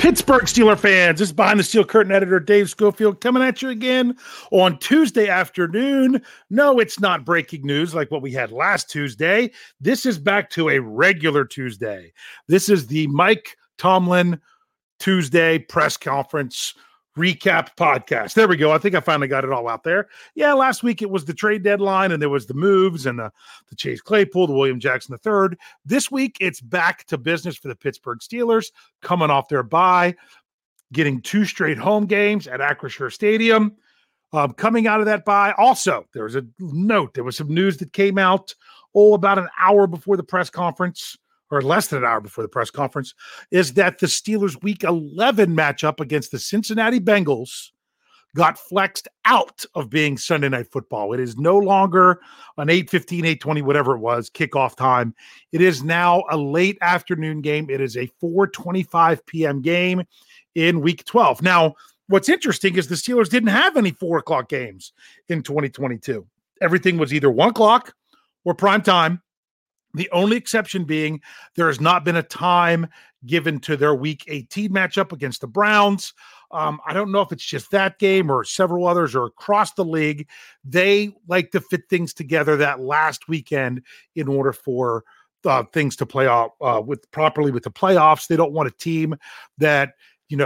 Pittsburgh Steeler fans, this is Behind the Steel Curtain editor Dave Schofield coming at you again on Tuesday afternoon. No, it's not breaking news like what we had last Tuesday. This is back to a regular Tuesday. This is the Mike Tomlin Tuesday press conference recap podcast. There we go. I think I finally got it all out there. Yeah, last week it was the trade deadline and there was the moves and the Chase Claypool, the William Jackson III. This week it's back to business for the Pittsburgh Steelers coming off their bye, getting two straight home games at Acrisure Stadium. Coming out of that bye, also there was a note. There was some news that came out about an hour before the press conference, or less than an hour before the press conference, is that the Steelers' Week 11 matchup against the Cincinnati Bengals got flexed out of being Sunday Night Football. It is no longer an 8:15, 8:20, whatever it was, kickoff time. It is now a late afternoon game. It is a 4:25 p.m. game in Week 12. Now, what's interesting is the Steelers didn't have any 4 o'clock games in 2022. Everything was either 1 o'clock or prime time. The only exception being there has not been a time given to their Week 18 matchup against the Browns. I don't know if it's just that game or several others or across the league. They like to fit things together that last weekend in order for things to play out properly with the playoffs. They don't want a team that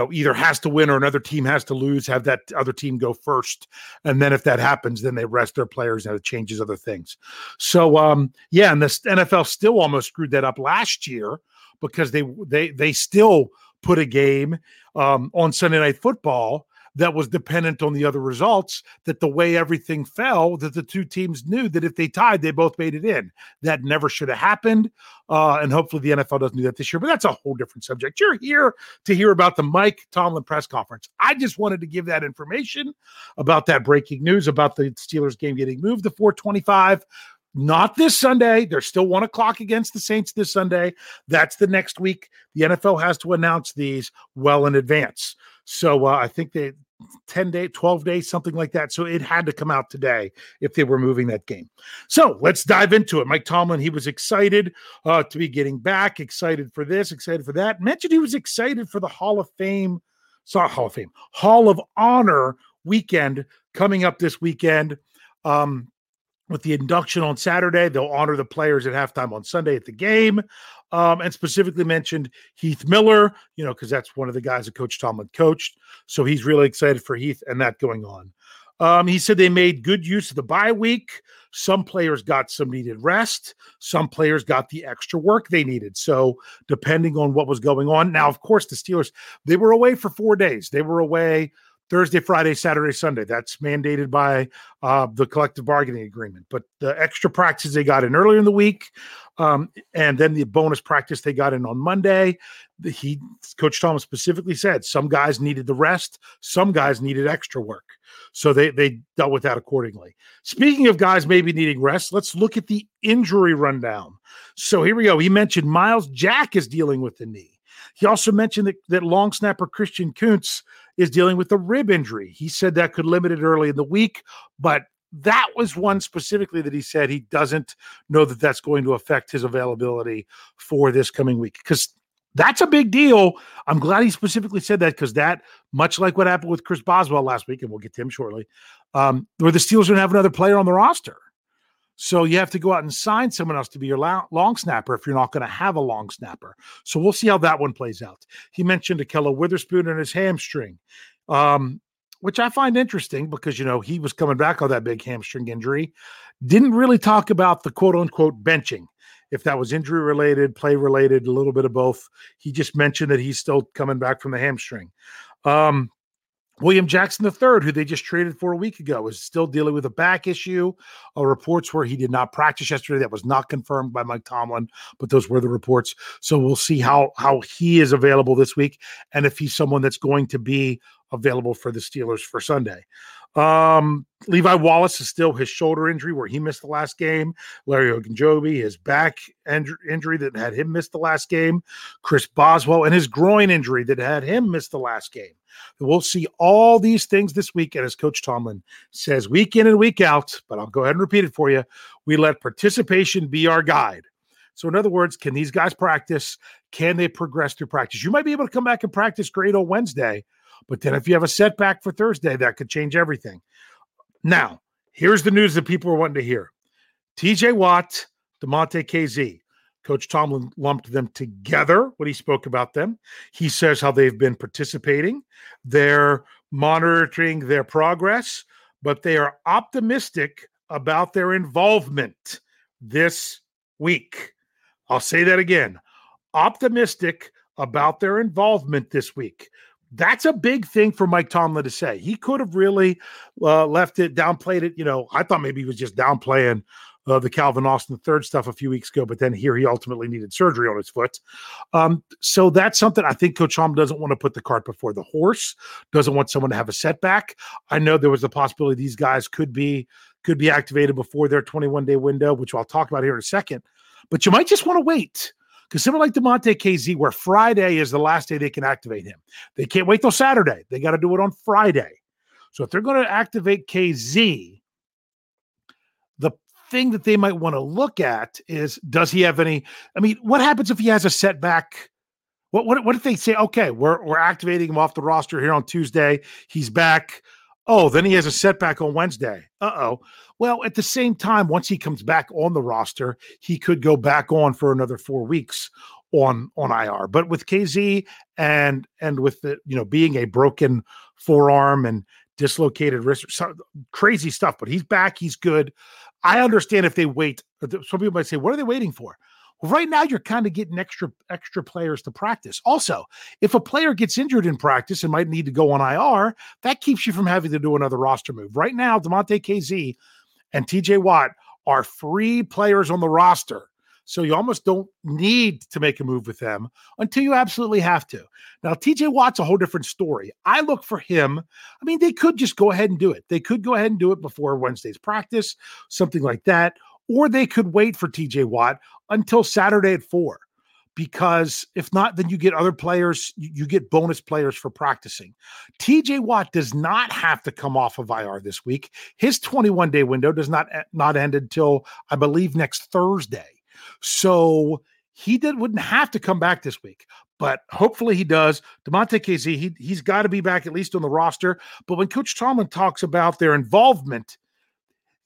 either has to win or another team has to lose, have that other team go first. And then if that happens, then they rest their players and it changes other things. So, and the NFL still almost screwed that up last year because they still put a game on Sunday Night Football that was dependent on the other results, that the way everything fell, that the two teams knew that if they tied, they both made it in. That never should have happened, and hopefully the NFL doesn't do that this year, but that's a whole different subject. You're here to hear about the Mike Tomlin press conference. I just wanted to give that information about that breaking news, about the Steelers game getting moved to 4:25. Not this Sunday. There's still 1 o'clock against the Saints this Sunday. That's the next week. The NFL has to announce these well in advance. So I think they 10-day, 12-day, something like that. So it had to come out today if they were moving that game. So let's dive into it. Mike Tomlin, he was excited to be getting back, excited for this, excited for that. Mentioned he was excited for the Hall of Honor weekend coming up this weekend. With the induction on Saturday, they'll honor the players at halftime on Sunday at the game. And specifically mentioned Heath Miller, because that's one of the guys that Coach Tomlin coached. So he's really excited for Heath and that going on. He said they made good use of the bye week. Some players got some needed rest. Some players got the extra work they needed. So depending on what was going on. Now, of course, the Steelers, they were away for 4 days. They were away Thursday, Friday, Saturday, Sunday. That's mandated by the collective bargaining agreement. But the extra practice they got in earlier in the week, and then the bonus practice they got in on Monday, Coach Thomas specifically said some guys needed the rest, some guys needed extra work. So they dealt with that accordingly. Speaking of guys maybe needing rest, let's look at the injury rundown. So here we go. He mentioned Miles Jack is dealing with the knee. He also mentioned that long snapper Christian Kuntz is dealing with a rib injury. He said that could limit it early in the week, but that was one specifically that he said he doesn't know that that's going to affect his availability for this coming week, because that's a big deal. I'm glad he specifically said that, because that, much like what happened with Chris Boswell last week, and we'll get to him shortly, where the Steelers don't have another player on the roster. So you have to go out and sign someone else to be your long snapper if you're not going to have a long snapper. So we'll see how that one plays out. He mentioned Akelo Witherspoon and his hamstring, which I find interesting because, he was coming back on that big hamstring injury. Didn't really talk about the quote-unquote benching, if that was injury-related, play-related, a little bit of both. He just mentioned that he's still coming back from the hamstring. William Jackson III, who they just traded for a week ago, is still dealing with a back issue. Reports were he did not practice yesterday. That was not confirmed by Mike Tomlin, but those were the reports. So we'll see how he is available this week and if he's someone that's going to be available for the Steelers for Sunday. Levi Wallace is still his shoulder injury where he missed the last game. Larry Ogunjobi, his back injury that had him miss the last game. Chris Boswell and his groin injury that had him miss the last game. We'll see all these things this week. And as Coach Tomlin says, week in and week out, but I'll go ahead and repeat it for you. We let participation be our guide. So in other words, can these guys practice? Can they progress through practice? You might be able to come back and practice great on Wednesday, but then if you have a setback for Thursday, that could change everything. Now, here's the news that people are wanting to hear. T.J. Watt, DeMonte KZ. Coach Tomlin lumped them together when he spoke about them. He says how they've been participating. They're monitoring their progress, but they are optimistic about their involvement this week. I'll say that again. Optimistic about their involvement this week. That's a big thing for Mike Tomlin to say. He could have really left it, downplayed it. You know, I thought maybe he was just downplaying the Calvin Austin III stuff a few weeks ago, but then here he ultimately needed surgery on his foot. So that's something I think Coach Tom doesn't want to put the cart before the horse, doesn't want someone to have a setback. I know there was the possibility these guys could be activated before their 21-day window, which I'll talk about here in a second. But you might just want to wait, because someone like DeMonte KZ, where Friday is the last day they can activate him. They can't wait till Saturday. They got to do it on Friday. So if they're going to activate KZ, the thing that they might want to look at is, does he have any, I mean, what happens if he has a setback? What if they say, okay, we're activating him off the roster here on Tuesday. He's back. Oh, then he has a setback on Wednesday. Uh-oh. Well, at the same time, once he comes back on the roster, he could go back on for another 4 weeks on IR. But with KZ and with the, you know, being a broken forearm and dislocated wrist, crazy stuff, but he's back, he's good. I understand if they wait. Some people might say, what are they waiting for? Well, right now you're kind of getting extra players to practice. Also, if a player gets injured in practice and might need to go on IR, that keeps you from having to do another roster move. Right now, DeMonte KZ and TJ Watt are free players on the roster. So you almost don't need to make a move with them until you absolutely have to. Now, TJ Watt's a whole different story. I look for him. I mean, they could just go ahead and do it. They could go ahead and do it before Wednesday's practice, something like that. Or they could wait for TJ Watt until Saturday at 4, because if not, then you get other players, you get bonus players for practicing. TJ Watt does not have to come off of IR this week. His 21-day window does not end until, I believe, next Thursday. So he wouldn't have to come back this week, but hopefully he does. DeMonte KZ, he's got to be back at least on the roster. But when Coach Tomlin talks about their involvement,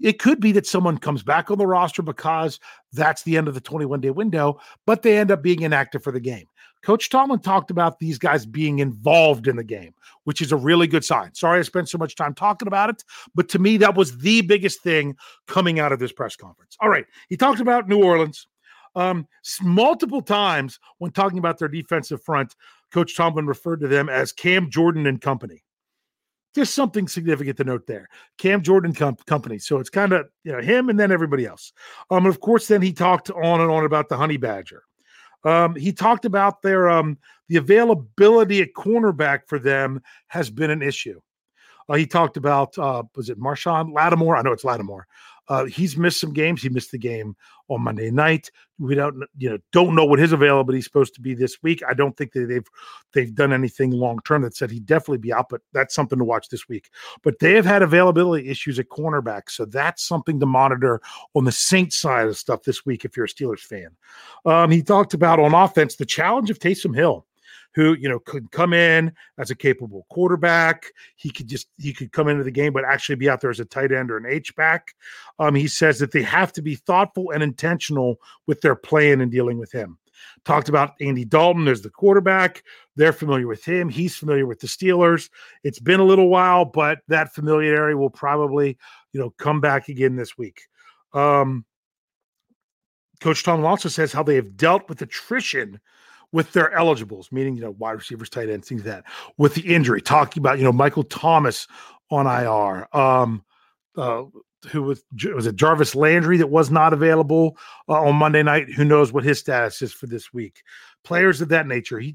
it could be that someone comes back on the roster because that's the end of the 21-day window, but they end up being inactive for the game. Coach Tomlin talked about these guys being involved in the game, which is a really good sign. Sorry I spent so much time talking about it, but to me, that was the biggest thing coming out of this press conference. All right, he talked about New Orleans. Multiple times when talking about their defensive front, Coach Tomlin referred to them as Cam Jordan and company. Just something significant to note there. Cam Jordan company. So it's kind of, you know, him and then everybody else. And of course, then he talked on and on about the Honey Badger. He talked about their the availability at cornerback for them has been an issue. He talked about, was it Marshon Lattimore? I know it's Lattimore. He's missed some games. He missed the game on Monday night. We don't know what his availability is supposed to be this week. I don't think that they've done anything long-term that said he'd definitely be out, but that's something to watch this week. But they have had availability issues at cornerback, so that's something to monitor on the Saints side of stuff this week if you're a Steelers fan. He talked about, on offense, the challenge of Taysom Hill, who, you know, could come in as a capable quarterback. He could come into the game, but actually be out there as a tight end or an H-back. He says that they have to be thoughtful and intentional with their plan and dealing with him. Talked about Andy Dalton as the quarterback. They're familiar with him. He's familiar with the Steelers. It's been a little while, but that familiarity will probably, you know, come back again this week. Coach Tomlin also says how they have dealt with attrition with their eligibles, meaning, you know, wide receivers, tight ends, things like that, with the injury, talking about, you know, Michael Thomas on IR, who was it Jarvis Landry that was not available on Monday night. Who knows what his status is for this week? Players of that nature. He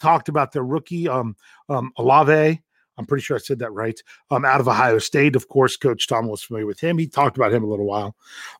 talked about their rookie, Olave. I'm pretty sure I said that right. Out of Ohio State, of course, Coach Tom was familiar with him. He talked about him a little while.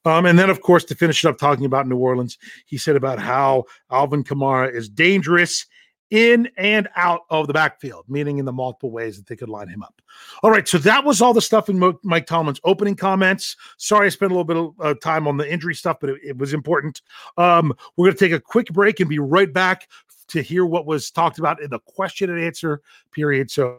And then, of course, to finish it up talking about New Orleans, he said about how Alvin Kamara is dangerous in and out of the backfield, meaning in the multiple ways that they could line him up. All right, so that was all the stuff in Mike Tomlin's opening comments. Sorry I spent a little bit of time on the injury stuff, but it was important. We're going to take a quick break and be right back to hear what was talked about in the question and answer period. So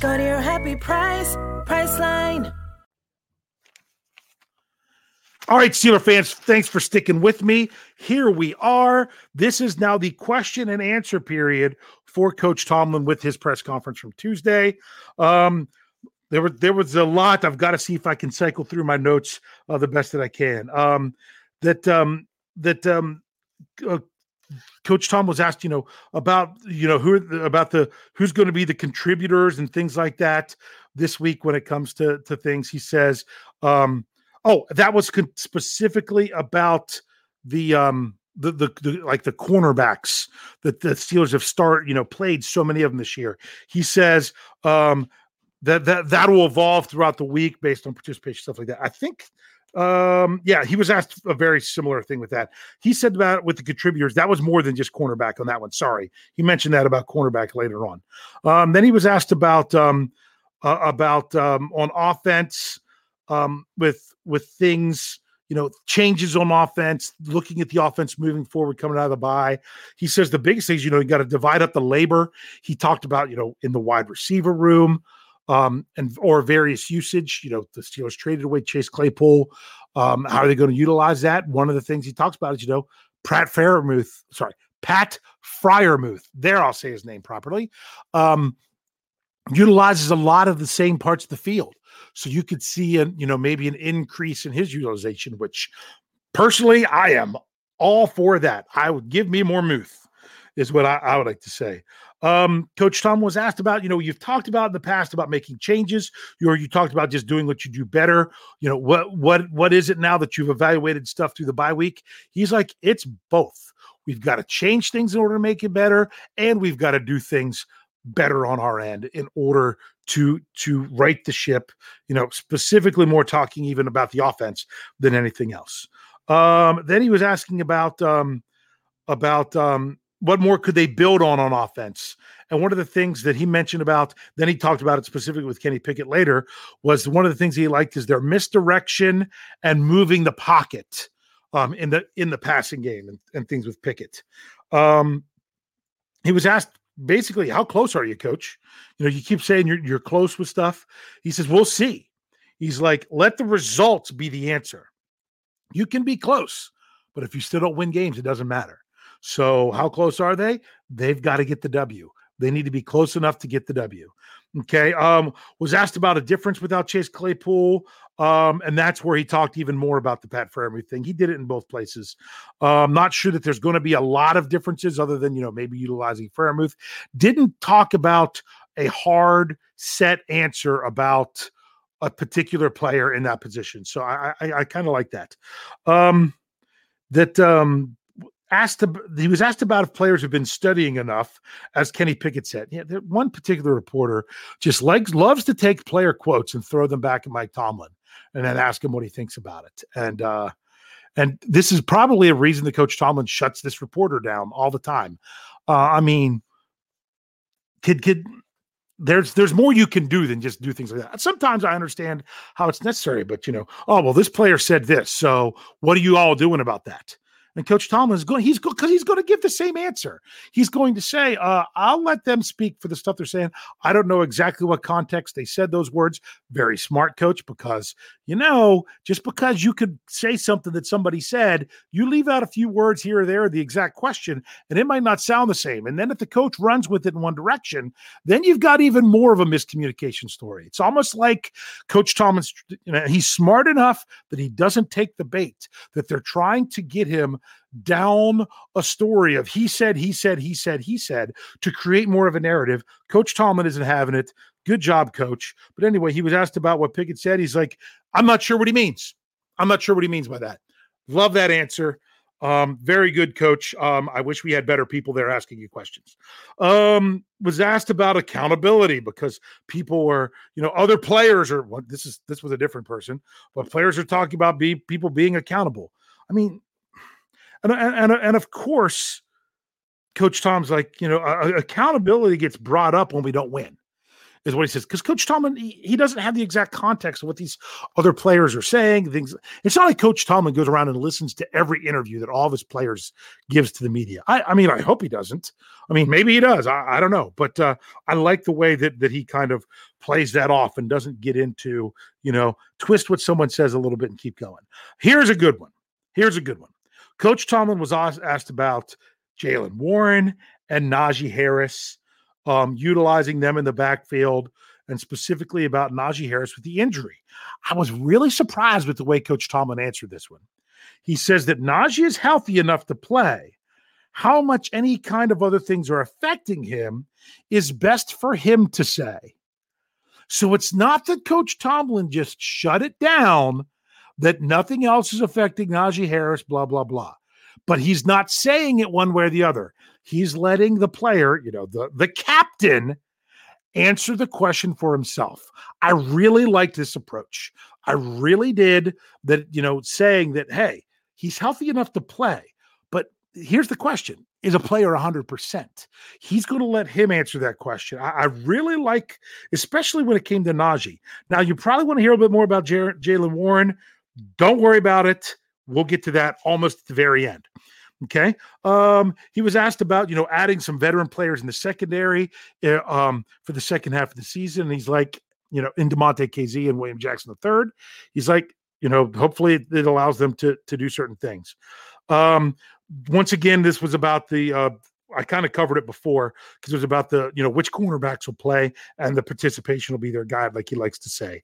Go to your happy price, Priceline. All right, Steeler fans, thanks for sticking with me. Here we are. This is now the question and answer period for Coach Tomlin with his press conference from Tuesday. There was a lot. I've got to see if I can cycle through my notes the best that I can. Coach Tom was asked, who's going to be the contributors and things like that this week when it comes to things. He says, that was specifically about the cornerbacks that the Steelers have played so many of them this year. He says that will evolve throughout the week based on participation, stuff like that. I think, he was asked a very similar thing with that. He said about with the contributors, that was more than just cornerback on that one. Sorry, he mentioned that about cornerback later on. Then he was asked about on offense. With things, changes on offense, looking at the offense moving forward, coming out of the bye. He says the biggest thing is, you got to divide up the labor. He talked about, in the wide receiver room and various usage. The Steelers traded away Chase Claypool. How are they going to utilize that? One of the things he talks about is, Pat Freiermuth. There, I'll say his name properly. Utilizes a lot of the same parts of the field. So you could see, maybe an increase in his utilization, which personally I am all for that. I would give me more Muth is what I would like to say. Coach Tom was asked about, you've talked about in the past about making changes. You talked about just doing what you do better. What is it now that you've evaluated stuff through the bye week? He's like, it's both. We've got to change things in order to make it better. And we've got to do things better on our end in order to right the ship, specifically more talking even about the offense than anything else. Then he was asking about what more could they build on offense? And one of the things that he mentioned about, then he talked about it specifically with Kenny Pickett later, was one of the things he liked is their misdirection and moving the pocket in the passing game and things with Pickett. He was asked, basically, how close are you, Coach? You keep saying you're close with stuff. He says, we'll see. He's like, let the results be the answer. You can be close, but if you still don't win games, it doesn't matter. So how close are they? They've got to get the W. They need to be close enough to get the W. Okay. Was asked about a difference without Chase Claypool. And that's where he talked even more about the Pat Freiermuth thing. He did it in both places. Not sure that there's going to be a lot of differences other than, maybe utilizing Freiermuth. Didn't talk about a hard set answer about a particular player in that position. So I kind of like that. He was asked about if players have been studying enough, as Kenny Pickett said. Yeah, one particular reporter just loves to take player quotes and throw them back at Mike Tomlin and then ask him what he thinks about it. And this is probably a reason that Coach Tomlin shuts this reporter down all the time. Kid, there's more you can do than just do things like that. Sometimes I understand how it's necessary, but this player said this, so what are you all doing about that? And Coach Tomlin is going, because he's going to give the same answer. He's going to say, I'll let them speak for the stuff they're saying. I don't know exactly what context they said those words. Very smart, Coach, because, just because you could say something that somebody said, you leave out a few words here or there, the exact question, and it might not sound the same. And then if the coach runs with it in one direction, then you've got even more of a miscommunication story. It's almost like Coach Tomlin's, he's smart enough that he doesn't take the bait, that they're trying to get him down a story of he said to create more of a narrative. Coach Tomlin isn't having it. Good job, coach. But anyway, he was asked about what Pickett said. He's like, I'm not sure what he means. I'm not sure what he means by that. Love that answer. Very good, coach. I wish we had better people there asking you questions. Was asked about accountability because people were, other players are, well, this was a different person, but players are talking about people being accountable. I mean, and of course, Coach Tom's like, accountability gets brought up when we don't win, is what he says. Because Coach Tomlin, he doesn't have the exact context of what these other players are saying. Things. It's not like Coach Tomlin goes around and listens to every interview that all of his players gives to the media. I mean, I hope he doesn't. I mean, maybe he does. I don't know. But I like the way that he kind of plays that off and doesn't get into, twist what someone says a little bit and keep going. Here's a good one. Coach Tomlin was asked about Jaylen Warren and Najee Harris, utilizing them in the backfield, and specifically about Najee Harris with the injury. I was really surprised with the way Coach Tomlin answered this one. He says that Najee is healthy enough to play. How much any kind of other things are affecting him is best for him to say. So it's not that Coach Tomlin just shut it down, that nothing else is affecting Najee Harris, blah, blah, blah. But he's not saying it one way or the other. He's letting the player, the captain, answer the question for himself. I really liked this approach. I really did that, saying that, hey, he's healthy enough to play. But here's the question. Is a player 100%? He's going to let him answer that question. I really like, especially when it came to Najee. Now, you probably want to hear a little bit more about Jaylen Warren. Don't worry about it. We'll get to that almost at the very end. Okay. He was asked about, adding some veteran players in the secondary for the second half of the season. And he's like, in DeMonte KZ and William Jackson III, he's like, hopefully it allows them to do certain things. Once again, this was about the, I kind of covered it before because it was about the, which cornerbacks will play and the participation will be their guide, like he likes to say.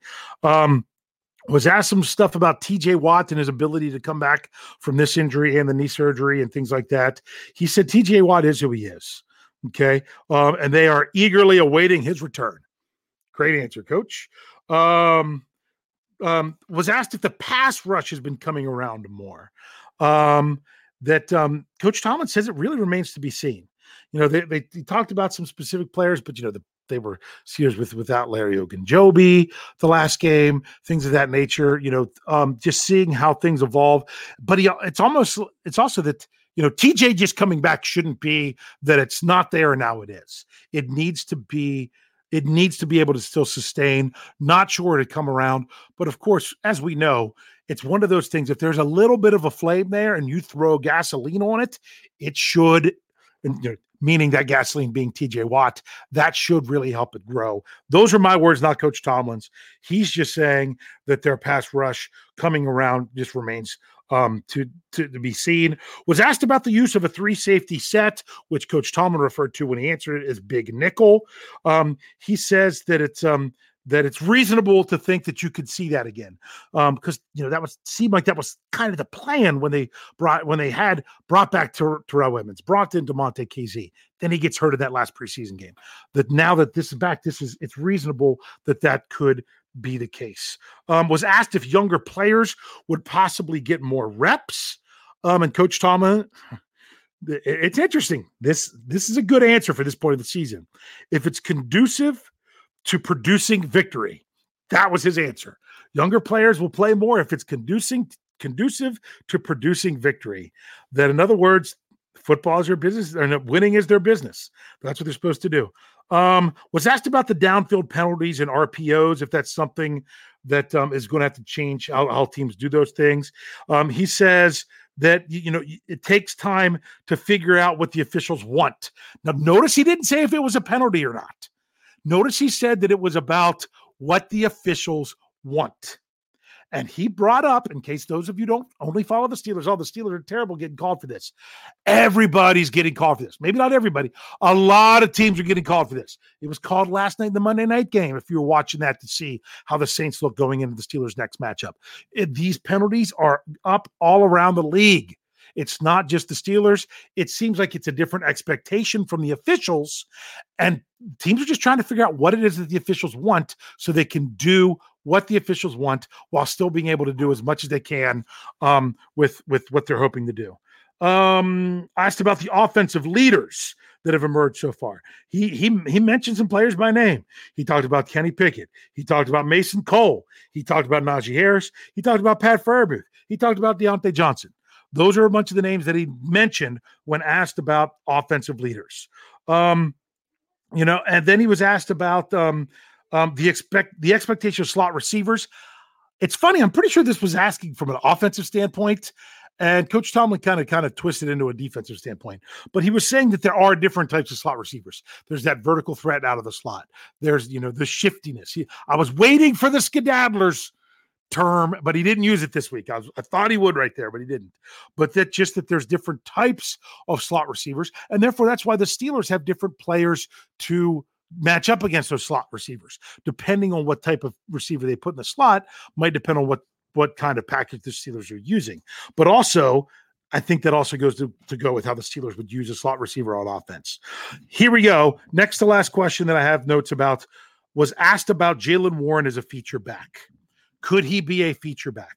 Was asked some stuff about T.J. Watt and his ability to come back from this injury and the knee surgery and things like that. He said T.J. Watt is who he is, okay? And they are eagerly awaiting his return. Great answer, Coach. Was asked if the pass rush has been coming around more. Coach Tomlin says it really remains to be seen. They talked about some specific players, but, they were Sears without Larry Ogunjobi the last game, things of that nature, just seeing how things evolve. But it's also that, TJ just coming back shouldn't be that it's not there and now it is. It needs to be able to still sustain, not sure to come around. But of course, as we know, it's one of those things, if there's a little bit of a flame there and you throw gasoline on it, it should, meaning that gasoline being T.J. Watt, that should really help it grow. Those are my words, not Coach Tomlin's. He's just saying that their pass rush coming around just remains to be seen. Was asked about the use of a 3-safety set, which Coach Tomlin referred to when he answered it as big nickel. He says that it's reasonable to think that you could see that again. Because, that was seemed like that was kind of the plan when they brought back Terrell Edmonds, brought in DeMonte KZ. Then he gets hurt in that last preseason game. That now that this is back, it's reasonable that could be the case. Was asked if younger players would possibly get more reps. And Coach Tomlin, it's interesting. This is a good answer for this point of the season. If it's conducive to producing victory. That was his answer. Younger players will play more if it's conducive to producing victory. That, in other words, football is their business and winning is their business. That's what they're supposed to do. Was asked about the downfield penalties and RPOs, if that's something that is going to have to change how teams do those things. He says that, it takes time to figure out what the officials want. Now, notice he didn't say if it was a penalty or not. Notice he said that it was about what the officials want. And he brought up, in case those of you don't only follow the Steelers, the Steelers are terrible getting called for this. Everybody's getting called for this. Maybe not everybody. A lot of teams are getting called for this. It was called last night in the Monday night game, if you were watching that, to see how the Saints look going into the Steelers' next matchup. These penalties are up all around the league. It's not just the Steelers. It seems like it's a different expectation from the officials, and teams are just trying to figure out what it is that the officials want so they can do what the officials want while still being able to do as much as they can with what they're hoping to do. I asked about the offensive leaders that have emerged so far. He mentioned some players by name. He talked about Kenny Pickett. He talked about Mason Cole. He talked about Najee Harris. He talked about Pat Freiermuth. He talked about Deontay Johnson. Those are a bunch of the names that he mentioned when asked about offensive leaders. And then he was asked about the expectation of slot receivers. It's funny. I'm pretty sure this was asking from an offensive standpoint, and Coach Tomlin kind of twisted into a defensive standpoint. But he was saying that there are different types of slot receivers. There's that vertical threat out of the slot. There's, the shiftiness. I was waiting for the skedaddlers term, but he didn't use it this week. I thought he would right there, but he didn't. But that there's different types of slot receivers, and therefore that's why the Steelers have different players to match up against those slot receivers. Depending on what type of receiver they put in the slot might depend on what kind of package the Steelers are using. But also, I think that also goes to go with how the Steelers would use a slot receiver on offense. Here we go. Next to last question that I have notes about was asked about Jaylen Warren as a feature back. Could he be a feature back?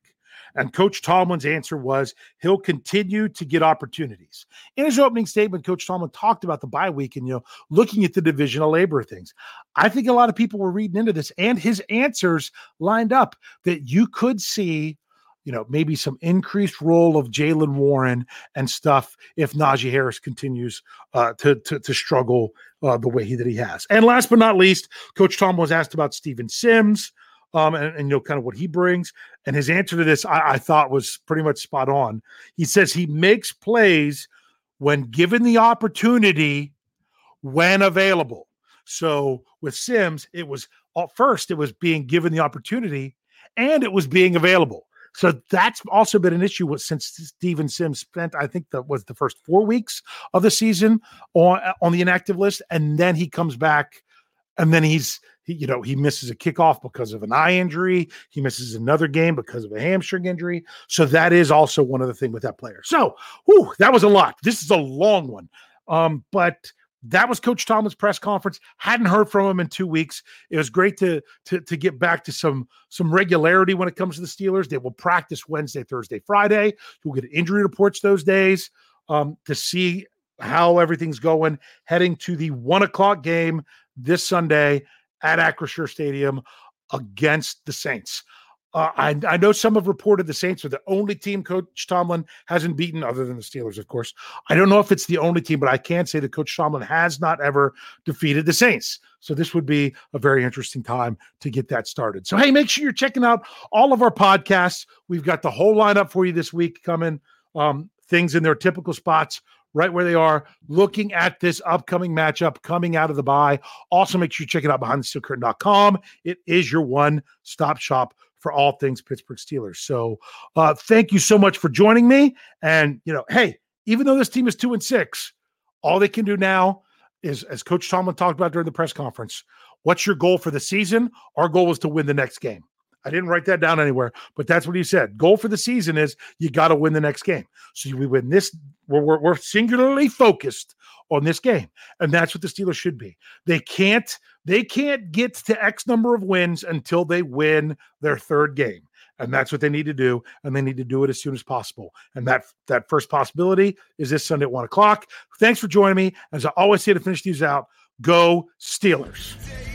And Coach Tomlin's answer was he'll continue to get opportunities. In his opening statement, Coach Tomlin talked about the bye week and, looking at the divisional labor things. I think a lot of people were reading into this, and his answers lined up that you could see, maybe some increased role of Jaylen Warren and stuff if Najee Harris continues to struggle the way that he has. And last but not least, Coach Tomlin was asked about Steven Sims. Kind of what he brings. And his answer to this, I thought, was pretty much spot on. He says he makes plays when given the opportunity, when available. So with Sims, it was being given the opportunity and it was being available. So that's also been an issue since Steven Sims spent, I think that was the first 4 weeks of the season on the inactive list. And then he comes back and then he misses a kickoff because of an eye injury. He misses another game because of a hamstring injury. So that is also one other thing with that player. So that was a lot. This is a long one. But that was Coach Tomlin's press conference. Hadn't heard from him in 2 weeks. It was great to get back to some regularity when it comes to the Steelers. They will practice Wednesday, Thursday, Friday. You'll get injury reports those days to see how everything's going, heading to the 1:00 game this Sunday at Acrisure Stadium against the Saints. I know some have reported the Saints are the only team Coach Tomlin hasn't beaten, other than the Steelers, of course. I don't know if it's the only team, but I can say that Coach Tomlin has not ever defeated the Saints. So this would be a very interesting time to get that started. So, hey, make sure you're checking out all of our podcasts. We've got the whole lineup for you this week coming, things in their typical spots, right where they are, looking at this upcoming matchup coming out of the bye. Also, make sure you check it out, BehindTheSteelCurtain.com. It is your one-stop shop for all things Pittsburgh Steelers. So thank you so much for joining me. And, hey, even though this team is 2-6, all they can do now is, as Coach Tomlin talked about during the press conference, what's your goal for the season? Our goal was to win the next game. I didn't write that down anywhere, but that's what he said. Goal for the season is you got to win the next game. So we win this. We're singularly focused on this game, and that's what the Steelers should be. They can't get to X number of wins until they win their third game, and that's what they need to do, and they need to do it as soon as possible. And that first possibility is this Sunday at 1:00. Thanks for joining me. As I always say to finish these out, go Steelers.